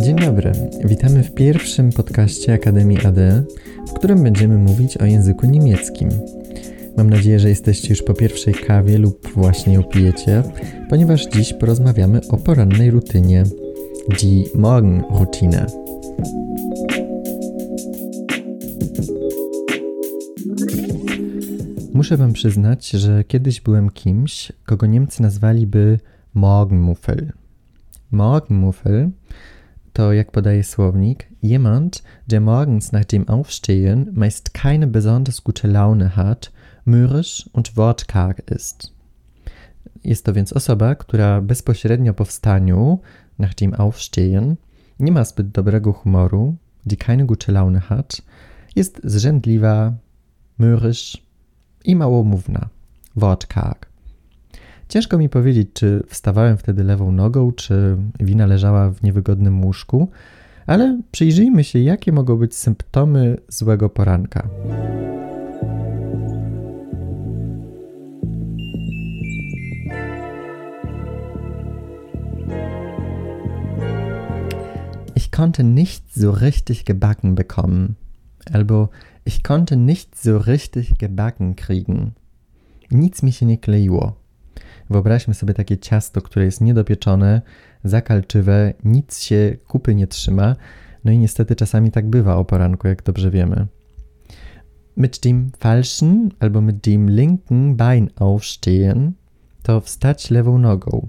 Dzień dobry, witamy w pierwszym podcaście Akademii AD, w którym będziemy mówić o języku niemieckim. Mam nadzieję, że jesteście już po pierwszej kawie lub właśnie ją pijecie, ponieważ dziś porozmawiamy o porannej rutynie, Die Morgenroutine. Muszę wam przyznać, że kiedyś byłem kimś, kogo Niemcy nazwaliby Morgenmuffel. Morgenmuffel to, jak podaje słownik, jemand, der morgens nach dem Aufstehen meist keine besonders gute Laune hat, mürrisch und wortkarg ist. Jest to więc osoba, która bezpośrednio po wstaniu, nach dem Aufstehen, nie ma zbyt dobrego humoru, die keine gute Laune hat, jest zrzędliwa, mürrisch i małomówna, wortkarg. Ciężko mi powiedzieć, czy wstawałem wtedy lewą nogą, czy wina leżała w niewygodnym łóżku, ale przyjrzyjmy się, jakie mogą być symptomy złego poranka. Ich konnte nicht so richtig gebacken bekommen. Albo ich konnte nicht so richtig gebacken kriegen. Nic mi się nie kleiło. Wyobraźmy sobie takie ciasto, które jest niedopieczone, zakalczywe, nic się kupy nie trzyma. No i niestety czasami tak bywa o poranku, jak dobrze wiemy. Mit dem falschen albo mit dem linken Bein aufstehen to wstać lewą nogą.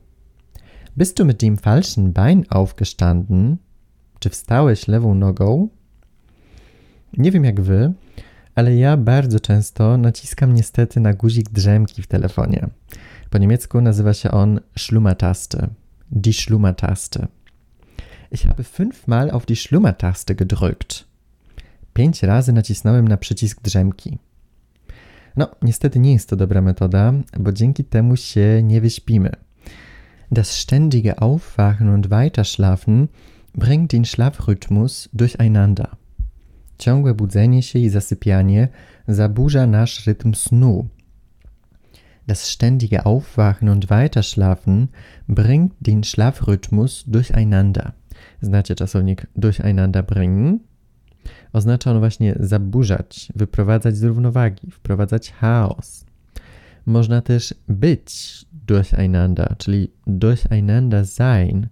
Bist du mit dem falschen Bein aufgestanden? Czy wstałeś lewą nogą? Nie wiem jak wy, ale ja bardzo często naciskam niestety na guzik drzemki w telefonie. Po niemiecku nazywa się on Schlummertaste. Die Schlummertaste. Ich habe 5-mal auf die Schlummertaste gedrückt. 5 razy nacisnąłem na przycisk drzemki. No, niestety nie jest to dobra metoda, bo dzięki temu się nie wyśpimy. Das ständige Aufwachen und Weiterschlafen bringt den Schlafrhythmus durcheinander. Ciągłe budzenie się i zasypianie zaburza nasz rytm snu. Das ständige Aufwachen und Weiterschlafen bringt den Schlafrhythmus durcheinander. Znacie czasownik durcheinander bringen? Oznacza on właśnie zaburzać, wyprowadzać z równowagi, wprowadzać chaos. Można też być durcheinander, czyli durcheinander sein.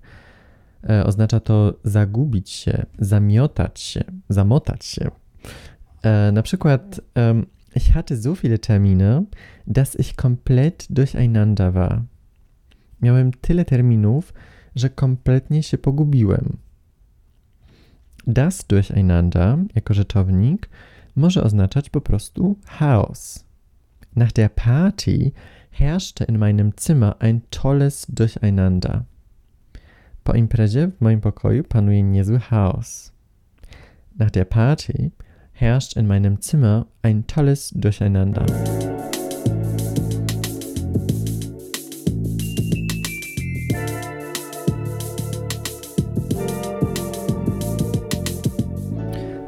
Oznacza to zagubić się, zamiotać się, zamotać się. Na przykład ich hatte so viele Termine, dass ich komplett durcheinander war. Miałem tyle terminów, że kompletnie się pogubiłem. Das Durcheinander jako rzeczownik może oznaczać po prostu chaos. Nach der Party herrschte in meinem Zimmer ein tolles Durcheinander. Po imprezie w moim pokoju panuje niezły chaos. Nach der Party herrscht in meinem Zimmer ein tolles Durcheinander.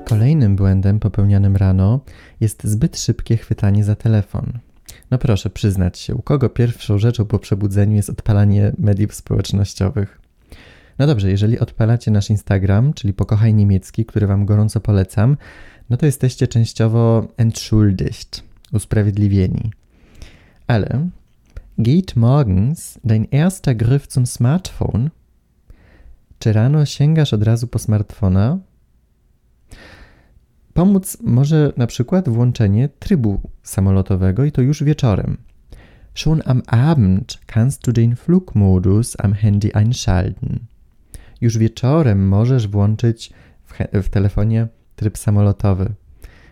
Kolejnym błędem popełnianym rano jest zbyt szybkie chwytanie za telefon. No proszę przyznać się, u kogo pierwszą rzeczą po przebudzeniu jest odpalanie mediów społecznościowych? No dobrze, jeżeli odpalacie nasz Instagram, czyli Pokochaj Niemiecki, który wam gorąco polecam, no to jesteście częściowo entschuldigt, usprawiedliwieni. Ale geht morgens dein erster Griff zum Smartphone? Czy rano sięgasz od razu po smartfona? Pomóc może na przykład włączenie trybu samolotowego i to już wieczorem. Schon am Abend kannst du den Flugmodus am Handy einschalten. Już wieczorem możesz włączyć w telefonie tryb samolotowy.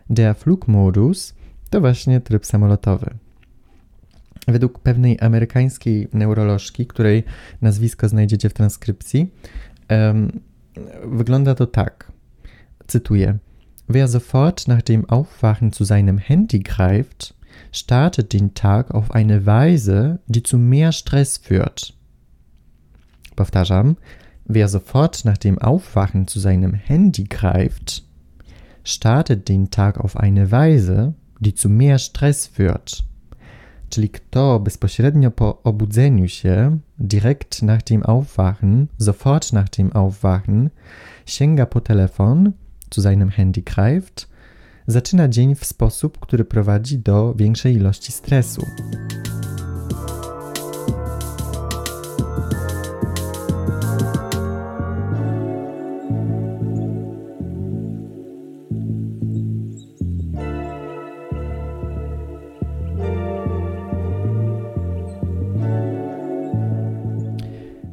Der Flugmodus to właśnie tryb samolotowy. Według pewnej amerykańskiej neurolożki, której nazwisko znajdziecie w transkrypcji, wygląda to tak. Cytuję. Wer sofort nach dem Aufwachen zu seinem Handy greift, startet den Tag auf eine Weise, die zu mehr Stress führt. Powtarzam. Wer sofort nach dem Aufwachen zu seinem Handy greift, startet den Tag auf eine Weise, die zu mehr Stress führt. Czyli kto bezpośrednio po obudzeniu się, direkt nach dem Aufwachen, sofort nach dem Aufwachen, sięga po telefon, zu seinem Handy greift, zaczyna dzień w sposób, który prowadzi do większej ilości stresu.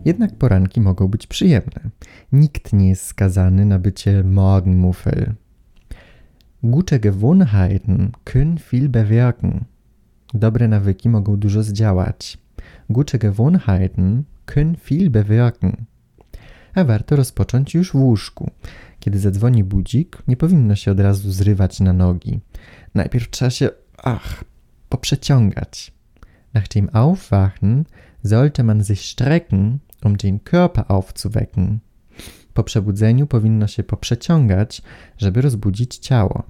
Jednak poranki mogą być przyjemne. Nikt nie jest skazany na bycie Morgenmuffel. Gute Gewohnheiten können viel bewirken. Dobre nawyki mogą dużo zdziałać. Gute Gewohnheiten können viel bewirken. A warto rozpocząć już w łóżku. Kiedy zadzwoni budzik, nie powinno się od razu zrywać na nogi. Najpierw trzeba się, poprzeciągać. Nach dem Aufwachen sollte man sich strecken, den Körper aufzuwecken. Po przebudzeniu powinno się poprzeciągać, żeby rozbudzić ciało.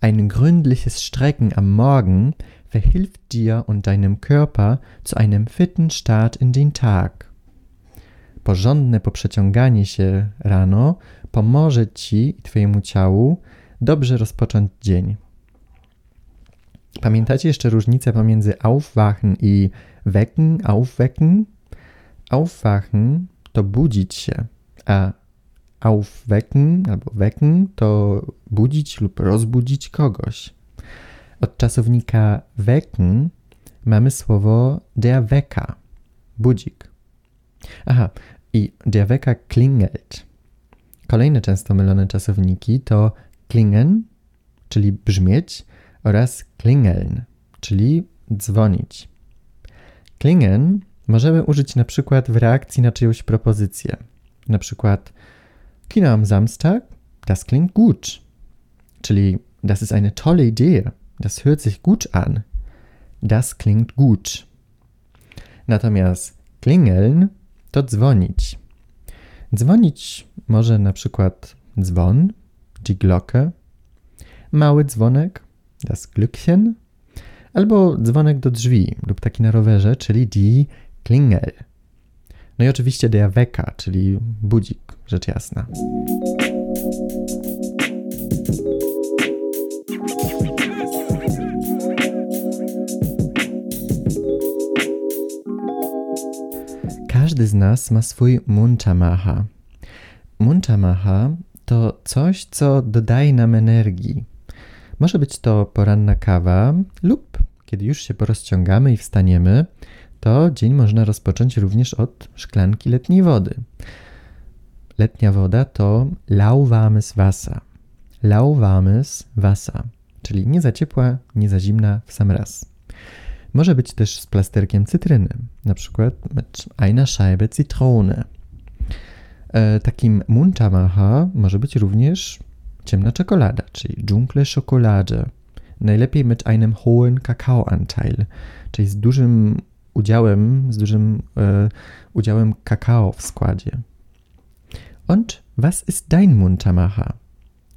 Ein gründliches Strecken am Morgen verhilft dir und deinem Körper zu einem fitten Start in den Tag. Porządne poprzeciąganie się rano pomoże ci i twojemu ciału dobrze rozpocząć dzień. Pamiętacie jeszcze różnicę pomiędzy aufwachen i wecken, aufwecken? Aufwachen to budzić się, a aufwecken albo wecken to budzić lub rozbudzić kogoś. Od czasownika wecken mamy słowo der Wecker, budzik. I der Wecker klingelt. Kolejne często mylone czasowniki to klingen, czyli brzmieć, oraz klingeln, czyli dzwonić. Klingen możemy użyć na przykład w reakcji na czyjąś propozycję. Na przykład Kino am Samstag, das klingt gut. Czyli das ist eine tolle Idee, das hört sich gut an. Das klingt gut. Natomiast klingeln to dzwonić. Dzwonić może na przykład dzwon, die Glocke, mały dzwonek, das Glöckchen, albo dzwonek do drzwi lub taki na rowerze, czyli die Klingel. No i oczywiście der Wecker, czyli budzik, rzecz jasna. Każdy z nas ma swój Muntamacher. Muntamacher to coś, co dodaje nam energii. Może być to poranna kawa lub, kiedy już się porozciągamy i wstaniemy, to dzień można rozpocząć również od szklanki letniej wody. Letnia woda to lauwarmes Wasser. Lauwarmes Wasser, czyli nie za ciepła, nie za zimna w sam raz. Może być też z plasterkiem cytryny, na przykład mit einer Scheibe Zitrone. Takim Muntamacher może być również ciemna czekolada, czyli dunkle Schokolade. Najlepiej mit einem hohen Kakaoanteil, czyli z dużym udziałem kakao w składzie. Und was ist dein Muntamacher?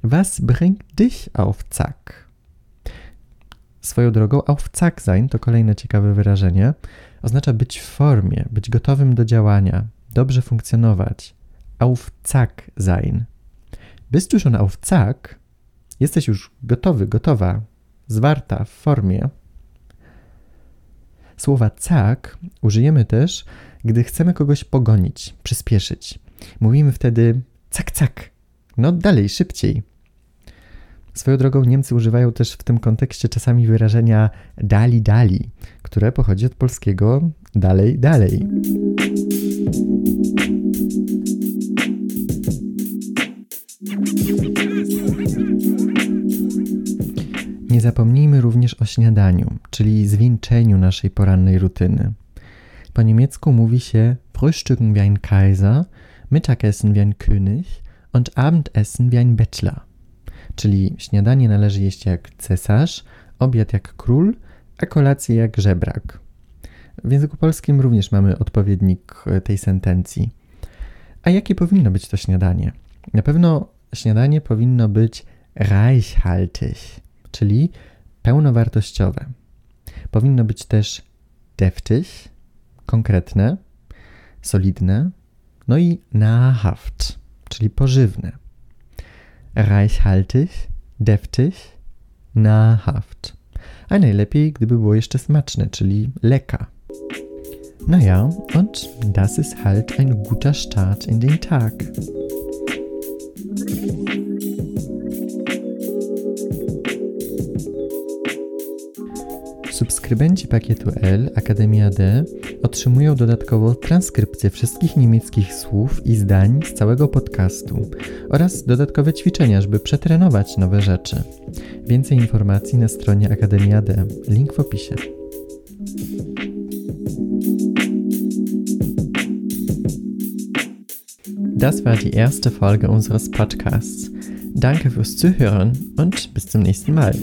Was bringt dich auf Zack? Swoją drogą auf Zack sein to kolejne ciekawe wyrażenie. Oznacza być w formie, być gotowym do działania, dobrze funkcjonować. Auf Zack sein. Bist du schon auf Zack? Jesteś już gotowy, gotowa, zwarta, w formie. Słowa Zack użyjemy też, gdy chcemy kogoś pogonić, przyspieszyć. Mówimy wtedy Zack, Zack. No dalej, szybciej. Swoją drogą Niemcy używają też w tym kontekście czasami wyrażenia dali, dali, które pochodzi od polskiego dalej, dalej. Nie zapomnijmy również o śniadaniu, czyli zwieńczeniu naszej porannej rutyny. Po niemiecku mówi się Frühstücken wie ein Kaiser, Mittagessen wie ein König und Abendessen wie ein Bettler. Czyli śniadanie należy jeść jak cesarz, obiad jak król, a kolację jak żebrak. W języku polskim również mamy odpowiednik tej sentencji. A jakie powinno być to śniadanie? Na pewno śniadanie powinno być reichhaltig, czyli pełnowartościowe. Powinno być też deftig, konkretne, solidne, no i nahrhaft, czyli pożywne. Reichhaltig, deftig, nahrhaft. A najlepiej, gdyby było jeszcze smaczne, czyli lecker. Naja, und das ist halt ein guter Start in den Tag. Subskrybenci pakietu L Akademia D otrzymują dodatkowo transkrypcję wszystkich niemieckich słów i zdań z całego podcastu oraz dodatkowe ćwiczenia, żeby przetrenować nowe rzeczy. Więcej informacji na stronie Akademia D. Link w opisie. Das war die erste Folge unseres Podcasts. Danke fürs Zuhören und bis zum nächsten Mal.